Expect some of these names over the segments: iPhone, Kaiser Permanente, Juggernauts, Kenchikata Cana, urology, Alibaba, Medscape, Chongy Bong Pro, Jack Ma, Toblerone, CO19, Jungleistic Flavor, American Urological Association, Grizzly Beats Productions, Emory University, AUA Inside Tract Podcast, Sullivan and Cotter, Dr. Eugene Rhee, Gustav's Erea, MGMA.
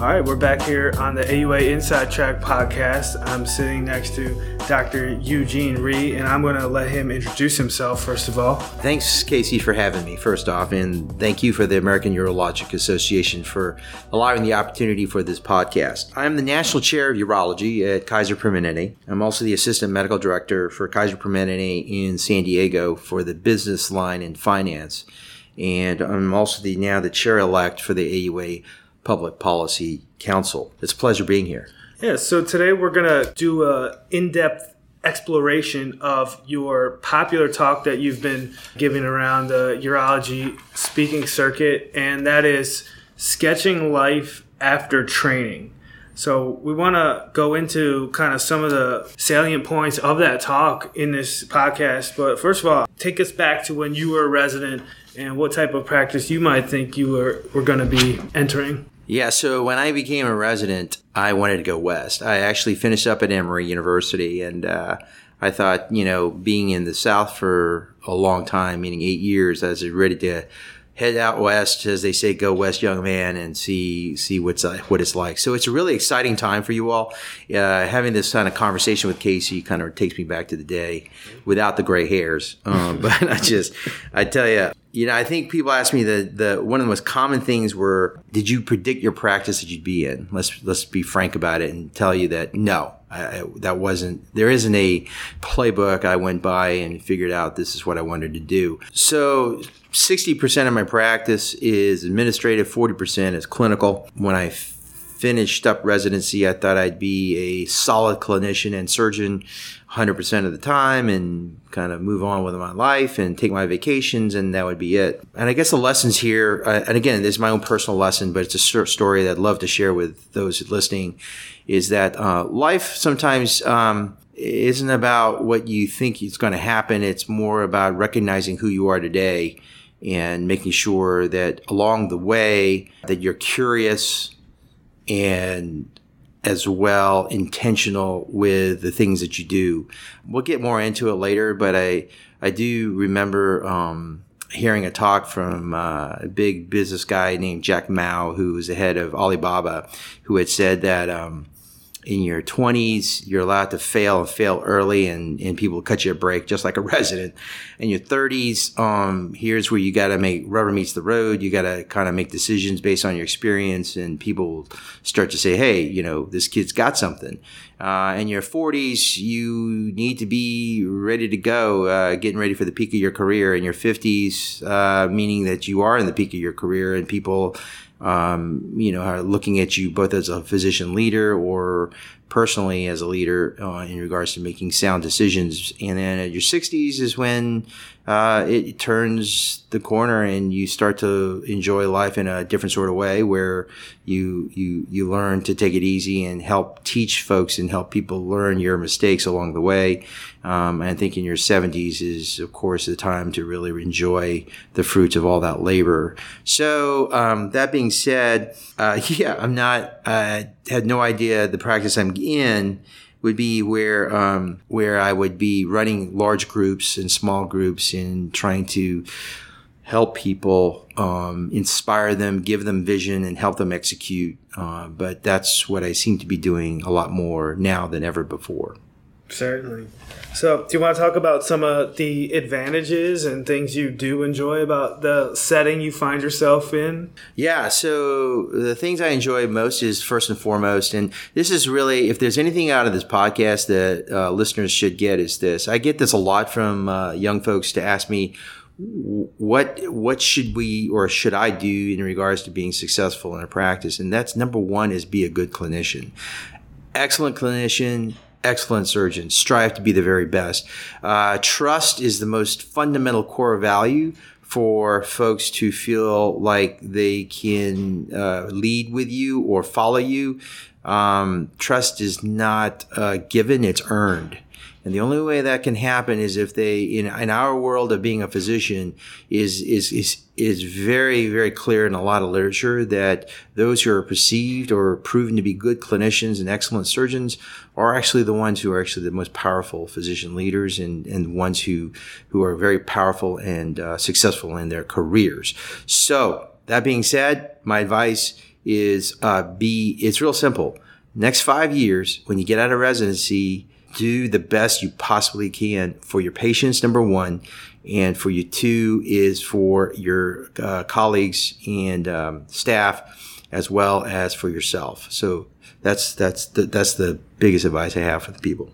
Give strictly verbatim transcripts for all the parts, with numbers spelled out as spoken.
All right, we're back here on the A U A Inside Tract Podcast. I'm sitting next to Doctor Eugene Rhee, and I'm going to let him introduce himself, first of all. Thanks, Casey, for having me, first off, and thank you for the American Urological Association for allowing the opportunity for this podcast. I'm the National Chair of Urology at Kaiser Permanente. I'm also the Assistant Medical Director for Kaiser Permanente in San Diego for the business line and finance, and I'm also the, now the Chair-elect for the A U A Public Policy Council. It's a pleasure being here. Yeah, so today we're going to do an in-depth exploration of your popular talk that you've been giving around the urology speaking circuit, and that is sketching life after training. So we want to go into kind of some of the salient points of that talk in this podcast. But first of all, take us back to when you were a resident and what type of practice you might think you were, were going to be entering. Yeah, so when I became a resident, I wanted to go west. I actually finished up at Emory University, and uh, I thought, you know, being in the South for a long time, meaning eight years, I was ready to head out west, as they say, go west, young man, and see see what's uh, what it's like. So it's a really exciting time for you all. Uh, having this kind of conversation with Casey kind of takes me back to the day without the gray hairs. Um, but I just, I tell you, you know, I think people ask me the the one of the most common things were, did you predict your practice that you'd be in? Let's let's be frank about it and tell you that no. I, that wasn't, there isn't a playbook I went by and figured out this is what I wanted to do. So sixty percent of my practice is administrative, forty percent is clinical. When I f- finished up residency, I thought I'd be a solid clinician and surgeon one hundred percent of the time and kind of move on with my life and take my vacations, and that would be it. And I guess the lessons here, uh, and again, this is my own personal lesson, but it's a short story that I'd love to share with those listening, is that uh, life sometimes um, isn't about what you think is going to happen. It's more about recognizing who you are today and making sure that along the way that you're curious and as well intentional with the things that you do. We'll get more into it later, but I I do remember um, hearing a talk from uh, a big business guy named Jack Ma, who was the head of Alibaba, who had said that um, in your twenties, you're allowed to fail and fail early, and, and people cut you a break, just like a resident. In your thirties, um, here's where you got to make rubber meets the road. You got to kind of make decisions based on your experience, and people start to say, hey, you know, this kid's got something. Uh, in your forties, you need to be ready to go, uh, getting ready for the peak of your career. In your fifties, uh, meaning that you are in the peak of your career, and people Um, you know, are looking at you both as a physician leader or personally as a leader uh, in regards to making sound decisions. And then at your sixties is when uh, it turns the corner and you start to enjoy life in a different sort of way, where you you you learn to take it easy and help teach folks and help people learn your mistakes along the way. Um, and I think in your seventies is, of course, the time to really enjoy the fruits of all that labor. So um, that being said, uh, yeah, I'm not, I had no idea the practice I'm in would be where um, where I would be running large groups and small groups and trying to help people, um, inspire them, give them vision, and help them execute. Uh, but that's what I seem to be doing a lot more now than ever before. Certainly. So do you want to talk about some of the advantages and things you do enjoy about the setting you find yourself in? Yeah. So the things I enjoy most is, first and foremost, and this is really, if there's anything out of this podcast that uh, listeners should get, is this. I get this a lot from uh, young folks to ask me, What what should we or should I do in regards to being successful in a practice? And that's number one, is be a good clinician. Excellent clinician. Excellent surgeon. Strive to be the very best. Uh, trust is the most fundamental core value for folks to feel like they can uh, lead with you or follow you. Um, trust is not uh, given, it's earned. And the only way that can happen is if they, in, in our world of being a physician, is is is is very, very clear in a lot of literature that those who are perceived or proven to be good clinicians and excellent surgeons are actually the ones who are actually the most powerful physician leaders and, and ones who, who are very powerful and uh, successful in their careers. So that being said, my advice is uh, be, it's real simple. Next five years, when you get out of residency, do the best you possibly can for your patients, number one, and for you, two, is for your uh, colleagues and um, staff, as well as for yourself. So that's that's the, that's the biggest advice I have for the people.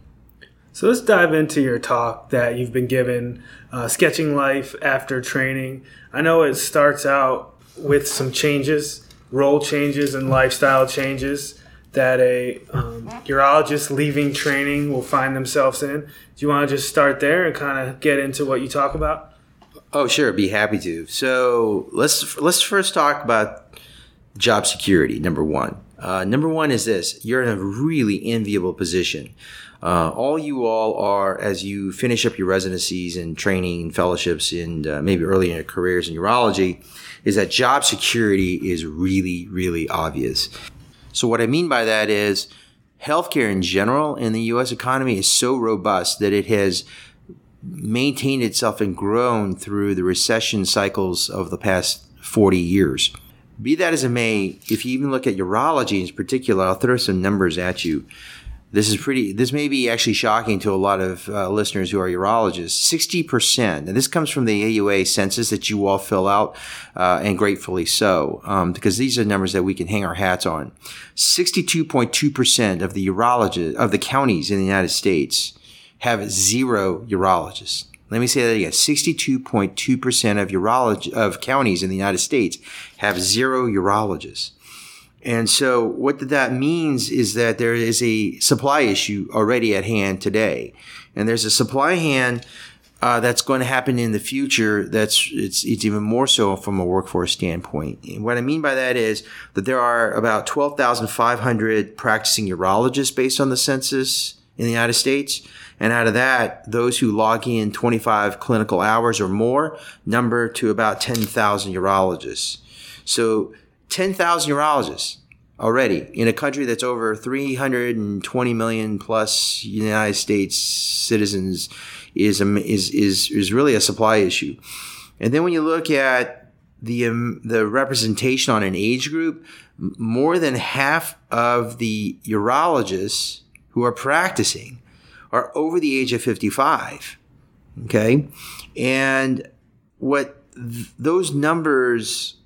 So let's dive into your talk that you've been given, uh, Sketching Life After Training. I know it starts out with some changes, role changes and lifestyle changes that a um, urologist leaving training will find themselves in. Do you want to just start there and kind of get into what you talk about? Oh, sure. Be happy to. So let's let's first talk about job security, number one. Uh, number one is this. You're in a really enviable position. Uh, all you all are, as you finish up your residencies and training and fellowships and uh, maybe early in your careers in urology, is that job security is really, really obvious. So what I mean by that is healthcare in general in the U S economy is so robust that it has maintained itself and grown through the recession cycles of the past forty years. Be that as it may, if you even look at urology in particular, I'll throw some numbers at you. This is pretty. This may be actually shocking to a lot of uh, listeners who are urologists. sixty percent, and this comes from the A U A census that you all fill out, uh, and gratefully so, um, because these are numbers that we can hang our hats on. sixty-two point two percent of the urologists of the counties in the United States have zero urologists. Let me say that again. sixty-two point two percent of urology of counties in the United States have zero urologists. And so what that means is that there is a supply issue already at hand today. And there's a supply hand uh, that's going to happen in the future that's it's, it's even more so from a workforce standpoint. And what I mean by that is that there are about twelve thousand five hundred practicing urologists based on the census in the United States. And out of that, those who log in twenty-five clinical hours or more number to about ten thousand urologists. So ten thousand urologists already in a country that's over three hundred twenty million plus United States citizens is is is is really a supply issue. And then when you look at the um, the representation on an age group, more than half of the urologists who are practicing are over the age of fifty-five. Okay, and what th- those numbers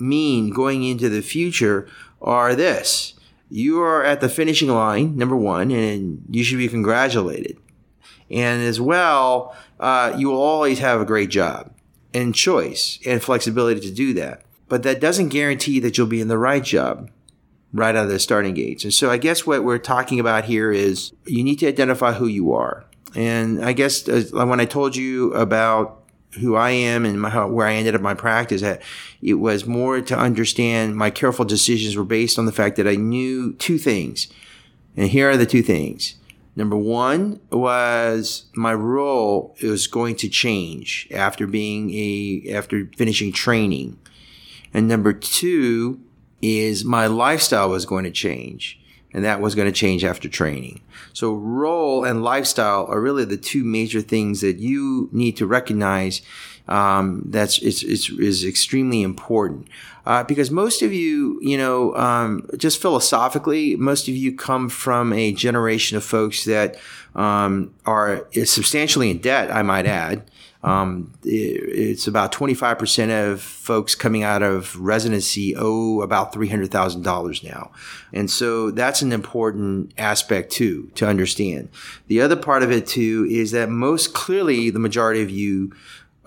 mean going into the future are this. You are at the finishing line, number one, and you should be congratulated. And as well, uh, you will always have a great job and choice and flexibility to do that. But that doesn't guarantee that you'll be in the right job right out of the starting gates. And so I guess what we're talking about here is you need to identify who you are. And I guess when I told you about who I am and my, where I ended up my practice at, it was more to understand my careful decisions were based on the fact that I knew two things. And here are the two things. Number one was my role is going to change after being a, after finishing training. And number two is my lifestyle was going to change. And that was going to change after training. So role and lifestyle are really the two major things that you need to recognize. Um, that's it's, it's is extremely important uh, because most of you, you know, um, just philosophically, most of you come from a generation of folks that um, are substantially in debt, I might add. Um, it's about twenty-five percent of folks coming out of residency owe about three hundred thousand dollars now. And so that's an important aspect too, to understand. The other part of it too is that most clearly the majority of you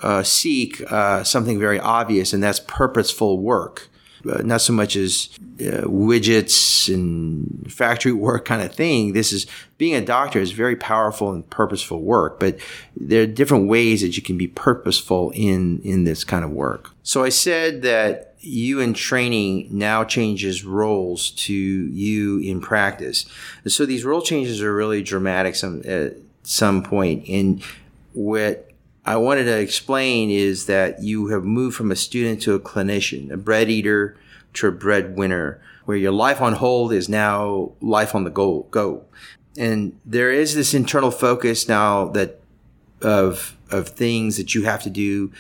uh, seek uh, something very obvious, and that's purposeful work. Uh, not so much as uh, widgets and factory work kind of thing. This is being a doctor is very powerful and purposeful work, but there are different ways that you can be purposeful in, in this kind of work. So I said that you in training now changes roles to you in practice. And so these role changes are really dramatic some, at some point. And what I wanted to explain is that you have moved from a student to a clinician, a bread eater to a breadwinner, where your life on hold is now life on the go. go. And there is this internal focus now that of of things that you have to do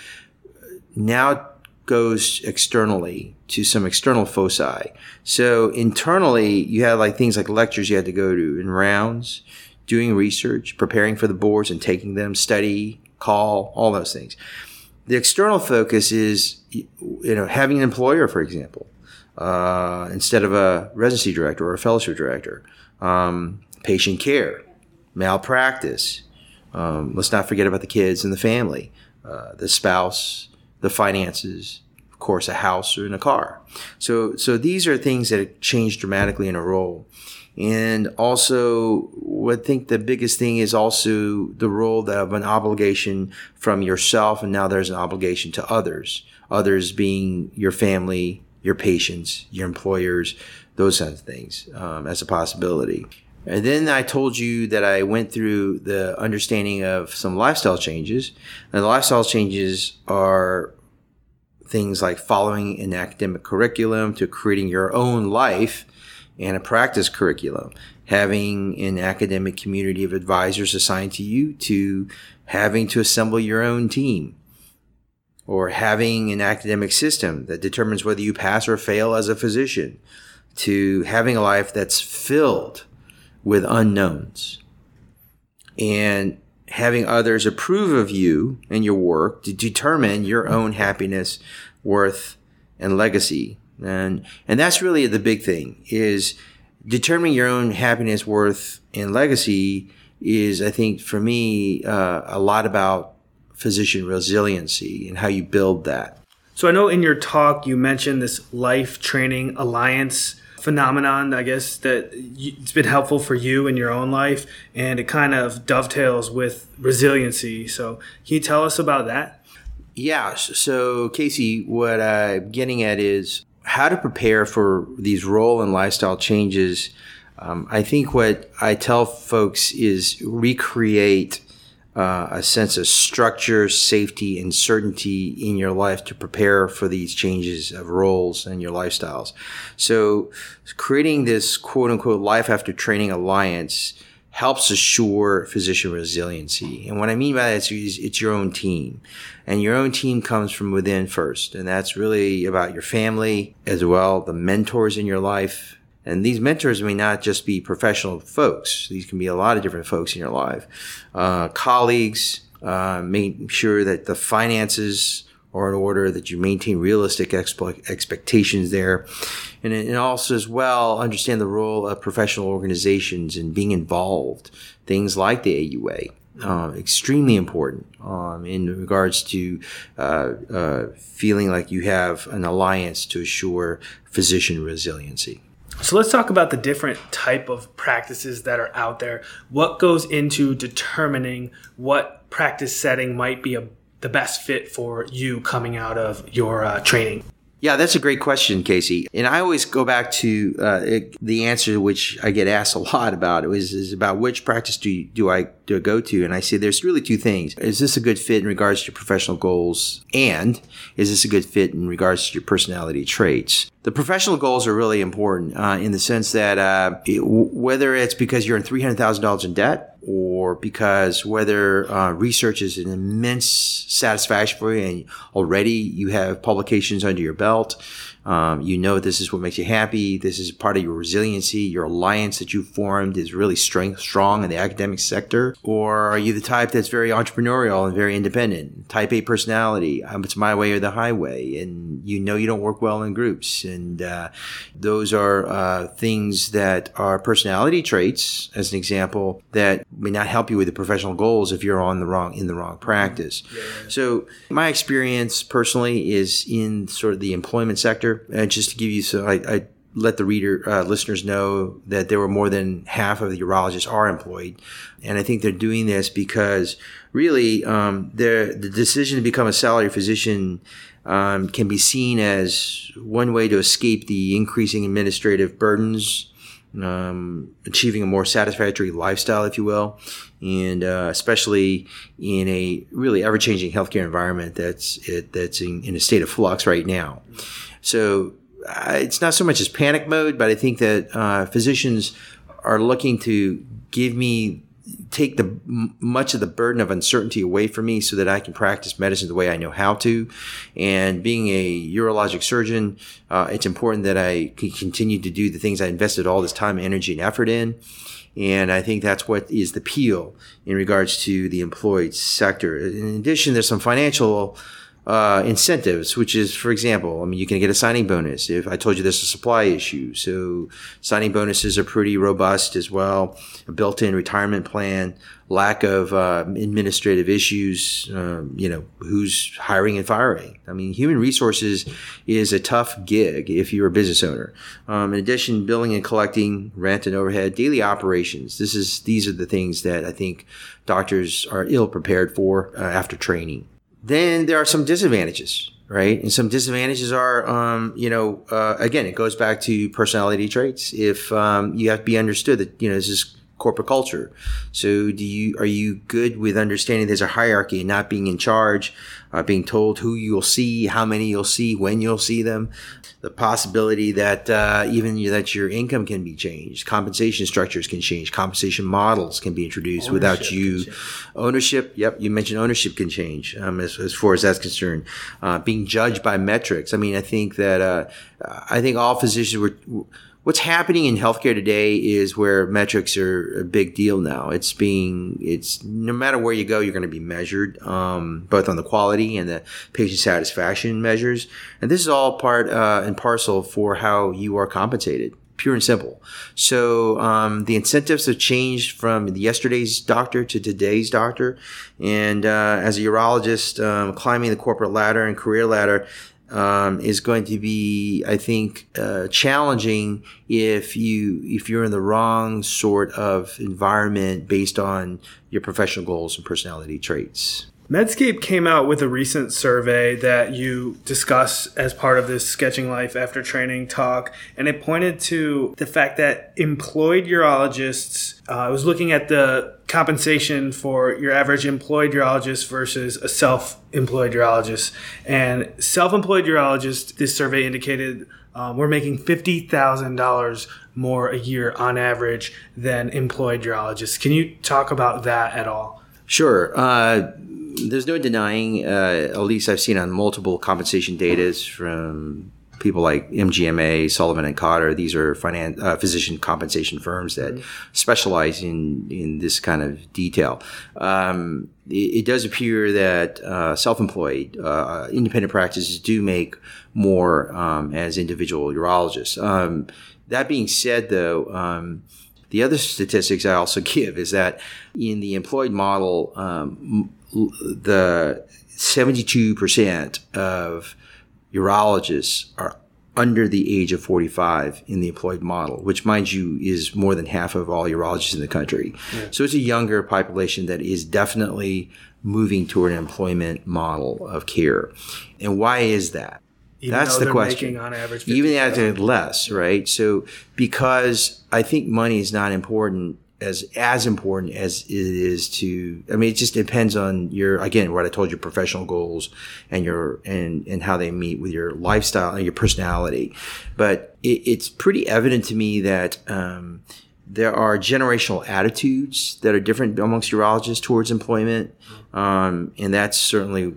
now goes externally to some external foci. So internally, you had like things like lectures you had to go to and rounds, doing research, preparing for the boards and taking them, study, call, all those things. The external focus is, you know, having an employer, for example, uh, instead of a residency director or a fellowship director, um, patient care, malpractice. Um, let's not forget about the kids and the family, uh, the spouse, the finances, of course, a house or in a car. So, so these are things that have changed dramatically in a role. And also, I think the biggest thing is also the role of an obligation from yourself, and now there's an obligation to others, others being your family, your patients, your employers, those kinds of things, um, as a possibility. And then I told you that I went through the understanding of some lifestyle changes. And the lifestyle changes are things like following an academic curriculum to creating your own life and a practice curriculum, having an academic community of advisors assigned to you, to having to assemble your own team, or having an academic system that determines whether you pass or fail as a physician, to having a life that's filled with unknowns, and having others approve of you and your work to determine your own happiness, worth, and legacy. And and that's really the big thing, is determining your own happiness, worth, and legacy is, I think, for me, uh, a lot about physician resiliency and how you build that. So I know in your talk you mentioned this Life Training Alliance phenomenon, I guess, that it's been helpful for you in your own life, and it kind of dovetails with resiliency. So can you tell us about that? Yeah. So, Casey, what I'm getting at is how to prepare for these role and lifestyle changes. Um, I think what I tell folks is recreate uh, a sense of structure, safety, and certainty in your life to prepare for these changes of roles and your lifestyles. So creating this quote-unquote Life After Training Alliance helps assure physician resiliency. And what I mean by that is it's your own team. And your own team comes from within first. And that's really about your family as well, the mentors in your life. And these mentors may not just be professional folks. These can be a lot of different folks in your life. Uh, colleagues, uh, making sure that the finances are in order, that you maintain realistic expo- expectations there. And, and also as well, understand the role of professional organizations and being involved. Things like the A U A, um, extremely important um, in regards to uh, uh, feeling like you have an alliance to assure physician resiliency. So let's talk about the different type of practices that are out there. What goes into determining what practice setting might be a the best fit for you coming out of your uh, training? Yeah, that's a great question, Casey. And I always go back to uh, it, the answer, which I get asked a lot about, it is, is about which practice do you, do I do I go to? And I say there's really two things. Is this a good fit in regards to your professional goals? And is this a good fit in regards to your personality traits? The professional goals are really important uh, in the sense that uh, it, w- whether it's because you're in three hundred thousand dollars in debt, or because whether uh, research is an immense satisfaction for you and already you have publications under your belt, um, you know this is what makes you happy, this is part of your resiliency, your alliance that you've formed is really strength, strong in the academic sector, or are you the type that's very entrepreneurial and very independent, type A personality, um, it's my way or the highway, and you know you don't work well in groups. And uh, those are uh, things that are personality traits, as an example, that may not help you with the professional goals if you're on the wrong in the wrong practice. Yeah. So my experience personally is in sort of the employment sector. And just to give you, so I, I let the reader uh, listeners know that there were more than half of the urologists are employed, and I think they're doing this because really um, the decision to become a salary physician Um, can be seen as one way to escape the increasing administrative burdens, um, achieving a more satisfactory lifestyle, if you will, and uh, especially in a really ever-changing healthcare environment that's it, that's in, in a state of flux right now. So uh, it's not so much as panic mode, but I think that uh, physicians are looking to give me take the much of the burden of uncertainty away from me so that I can practice medicine the way I know how to. And being a urologic surgeon, uh, it's important that I can continue to do the things I invested all this time, energy, and effort in. And I think that's what is the appeal in regards to the employed sector. In addition, there's some financial uh incentives, which is, for example, I mean, you can get a signing bonus. If I told you there's a supply issue, so signing bonuses are pretty robust as well. A built-in retirement plan, lack of uh, administrative issues, um, you know, who's hiring and firing. I mean, human resources is a tough gig if you're a business owner. Um, in addition, billing and collecting, rent and overhead, daily operations. This is these are the things that I think doctors are ill prepared for uh, after training. Then there are some disadvantages, right? And some disadvantages are, um, you know, uh, again, it goes back to personality traits. If um, you have to be understood that, you know, this is corporate culture. So do you are you good with understanding there's a hierarchy and not being in charge, uh, being told who you'll see, how many you'll see, when you'll see them? The possibility that uh, even you, that your income can be changed, compensation structures can change, compensation models can be introduced ownership without you. Ownership, yep, you mentioned ownership can change um, as, as far as that's concerned. Uh, being judged by metrics. I mean, I think that uh, I think all physicians were. were What's happening in healthcare today is where metrics are a big deal now. It's being, it's no matter where you go, you're going to be measured, um, both on the quality and the patient satisfaction measures. And this is all part uh, and parcel for how you are compensated, pure and simple. So um, the incentives have changed from yesterday's doctor to today's doctor. And uh, as a urologist, um, climbing the corporate ladder and career ladder, Um, is going to be, I think, uh, challenging if you if you're in the wrong sort of environment based on your professional goals and personality traits. Medscape came out with a recent survey that you discuss as part of this Sketching Life After Training talk, and it pointed to the fact that employed urologists, uh, I was looking at the compensation for your average employed urologist versus a self-employed urologist. And self-employed urologists, this survey indicated, um, were making fifty thousand dollars more a year on average than employed urologists. Can you talk about that at all? Sure. Uh, there's no denying, uh, at least I've seen on multiple compensation data from people like M G M A, Sullivan and Cotter. These are finance, uh, physician compensation firms that mm-hmm. specialize in, in this kind of detail. Um, it, it does appear that uh, self-employed, uh, independent practices do make more um, as individual urologists. Um, that being said, though, um, the other statistics I also give is that in the employed model, um, the seventy-two percent of urologists are under the age of forty-five in the employed model, which, mind you, is more than half of all urologists in the country. Yeah. So it's a younger population that is definitely moving toward an employment model of care. And why is that? Even That's the question. On average Even after less, right? So because I think money is not important. As as important as it is to, I mean, it just depends on your, again, what I told you, professional goals and your and and how they meet with your lifestyle and your personality. But it, it's pretty evident to me that um, there are generational attitudes that are different amongst urologists towards employment, um, and that's certainly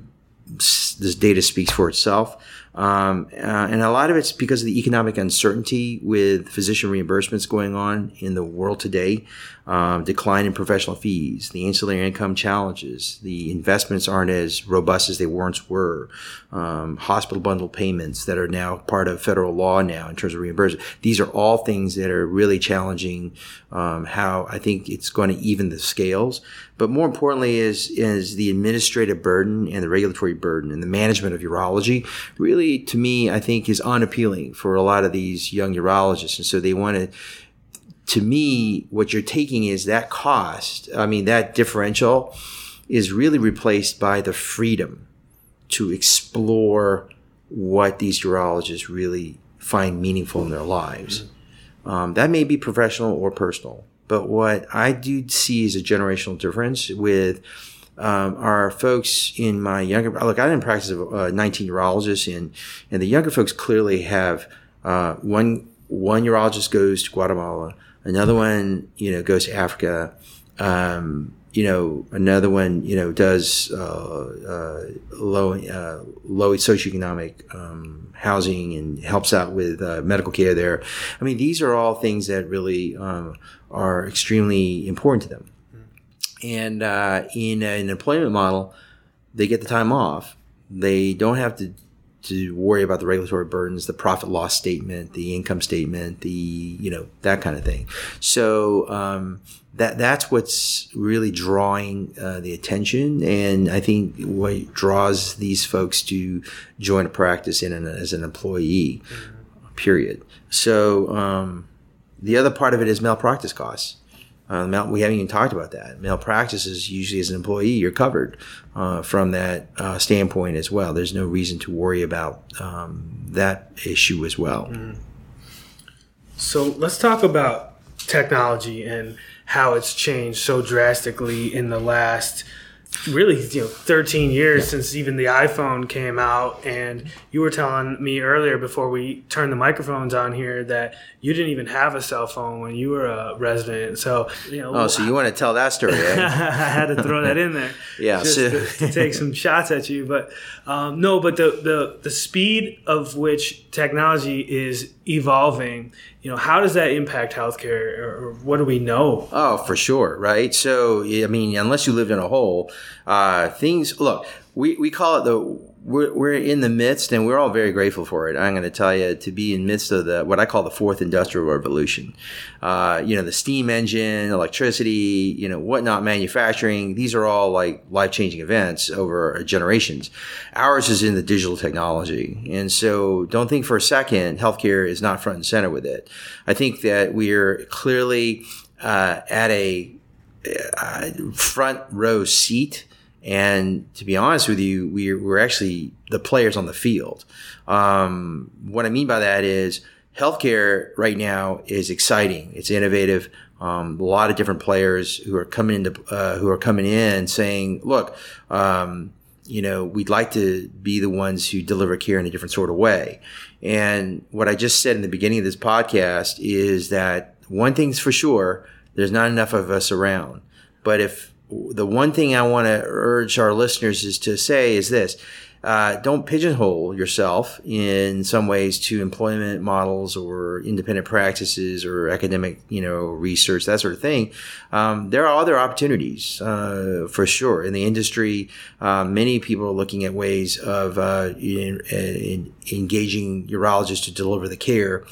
this data speaks for itself. Um, uh, and a lot of it's because of the economic uncertainty with physician reimbursements going on in the world today, um, decline in professional fees, the ancillary income challenges, the investments aren't as robust as they once were, um, hospital bundle payments that are now part of federal law now in terms of reimbursement. These are all things that are really challenging um, how I think it's going to even the scales. But more importantly is, is the administrative burden and the regulatory burden and the management of urology really, to me, I think is unappealing for a lot of these young urologists. And so they want to, to me, what you're taking is that cost. I mean, that differential is really replaced by the freedom to explore what these urologists really find meaningful in their lives. Um, that may be professional or personal, but what I do see is a generational difference with Um, are folks in my younger, look, I didn't practice uh, nineteen urologists, and, and the younger folks clearly have, uh, one, one urologist goes to Guatemala, another one, you know, goes to Africa, Um, you know, another one, you know, does uh, uh, low uh, low socioeconomic um, housing and helps out with uh, medical care there. I mean, these are all things that really um, are extremely important to them. And uh, in an employment model, they get the time off. They don't have to, to worry about the regulatory burdens, the profit loss statement, the income statement, the, you know, that kind of thing. So um, that that's what's really drawing uh, the attention. And I think what draws these folks to join a practice in an, as an employee, mm-hmm. period. So um, the other part of it is malpractice costs. Uh, we haven't even talked about that. Malpractice is usually, as an employee, you're covered uh, from that uh, standpoint as well. There's no reason to worry about um, that issue as well. Mm-hmm. So let's talk about technology and how it's changed so drastically in the last, really, you know, thirteen years yeah. since even the iPhone came out. And you were telling me earlier before we turned the microphones on here that you didn't even have a cell phone when you were a resident. So, you know, oh, so you want to tell that story? Eh? I had to throw that in there. yeah, just so. to, to take some shots at you. But um, no, but the, the the speed of which technology is evolving, you know, how does that impact healthcare, or what do we know? Oh, for sure, right? So, I mean, unless you lived in a hole, uh, things, look, we, we call it the, we're, we're in the midst, and we're all very grateful for it. I'm going to tell you, to be in midst of the, what I call the fourth industrial revolution. Uh, you know, the steam engine, electricity, you know, whatnot, manufacturing, these are all like life-changing events over generations. Ours is in the digital technology. And so don't think for a second healthcare is not front and center with it. I think that we're clearly uh, at a uh, front row seat. And to be honest with you, we're, we're actually the players on the field. Um, what I mean by that is healthcare right now is exciting. It's innovative. Um, a lot of different players who are coming into, uh, who are coming in saying, look, um, you know, we'd like to be the ones who deliver care in a different sort of way. And what I just said in the beginning of this podcast is that one thing's for sure, there's not enough of us around. But if, the one thing I want to urge our listeners is to say is this, uh, don't pigeonhole yourself in some ways to employment models or independent practices or academic, you know, research, that sort of thing. Um, there are other opportunities, uh, for sure. In the industry, uh, many people are looking at ways of, uh, in, in engaging urologists to deliver the care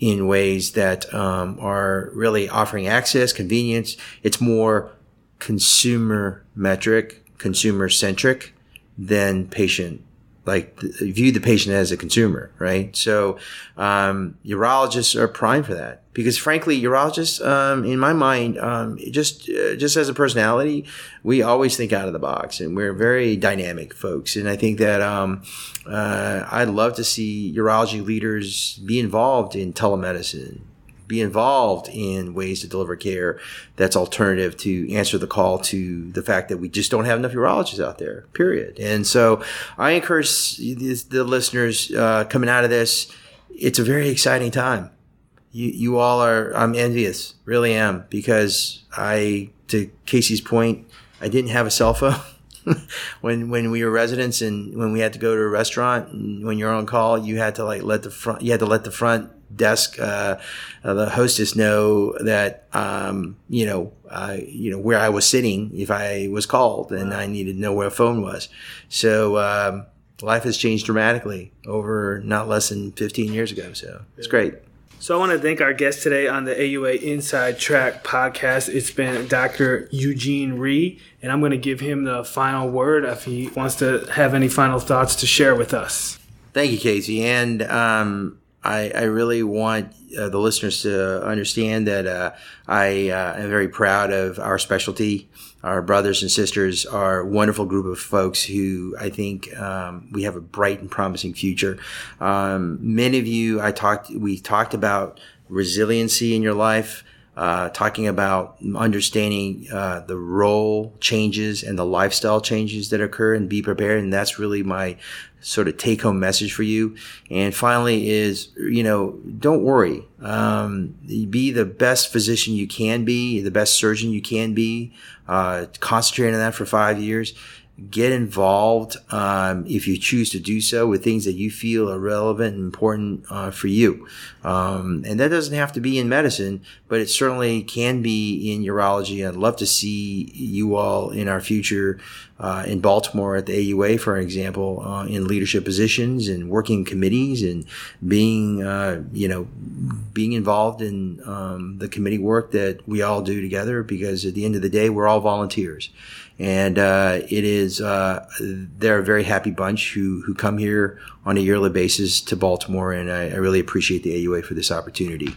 in ways that, um, are really offering access, convenience. It's more consumer metric, consumer centric, than patient. Like the, view the patient as a consumer, right? So um, urologists are prime for that because, frankly, urologists, um, in my mind, um, just uh, just as a personality, we always think out of the box, and we're very dynamic folks. And I think that um, uh, I'd love to see urology leaders be involved in telemedicine. Be involved in ways to deliver care that's alternative to answer the call to the fact that we just don't have enough urologists out there, period. And so I encourage the listeners uh, coming out of this, it's a very exciting time. You, you all are, I'm envious, really am, because I, to Casey's point, I didn't have a cell phone. When when we were residents and when we had to go to a restaurant, and when you're on call, you had to like let the front you had to let the front desk uh, uh, the hostess know that um, you know uh, you know where I was sitting if I was called and I needed to know where a phone was. So um, life has changed dramatically over not less than fifteen years ago. So it's great. So I want to thank our guest today on the A U A Inside Tract podcast. It's been Doctor Eugene Rhee, and I'm going to give him the final word if he wants to have any final thoughts to share with us. Thank you, Casey. And um, I, I really want uh, the listeners to understand that uh, I uh, am very proud of our specialty. Our brothers and sisters are a wonderful group of folks who I think um, we have a bright and promising future. Um, many of you, I talked, we talked about resiliency in your life. uh, talking about understanding uh, the role changes and the lifestyle changes that occur, and be prepared. And that's really my sort of take-home message for you. And finally is, you know, don't worry. Um, be the best physician you can be, the best surgeon you can be. Uh, concentrate on that for five years. Get involved, um, if you choose to do so, with things that you feel are relevant and important uh, for you. Um, and that doesn't have to be in medicine, but it certainly can be in urology. I'd love to see you all in our future uh, in Baltimore at the A U A, for example, uh, in leadership positions and working committees and being, uh, you know, being involved in um, the committee work that we all do together, because at the end of the day, we're all volunteers. And uh, it is uh, they're a very happy bunch who who come here on a yearly basis to Baltimore, and I, I really appreciate the A U A for this opportunity.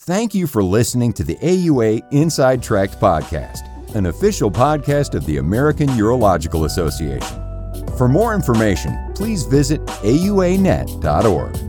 Thank you for listening to the A U A Inside Tract Podcast, an official podcast of the American Urological Association. For more information, please visit A U A net dot org.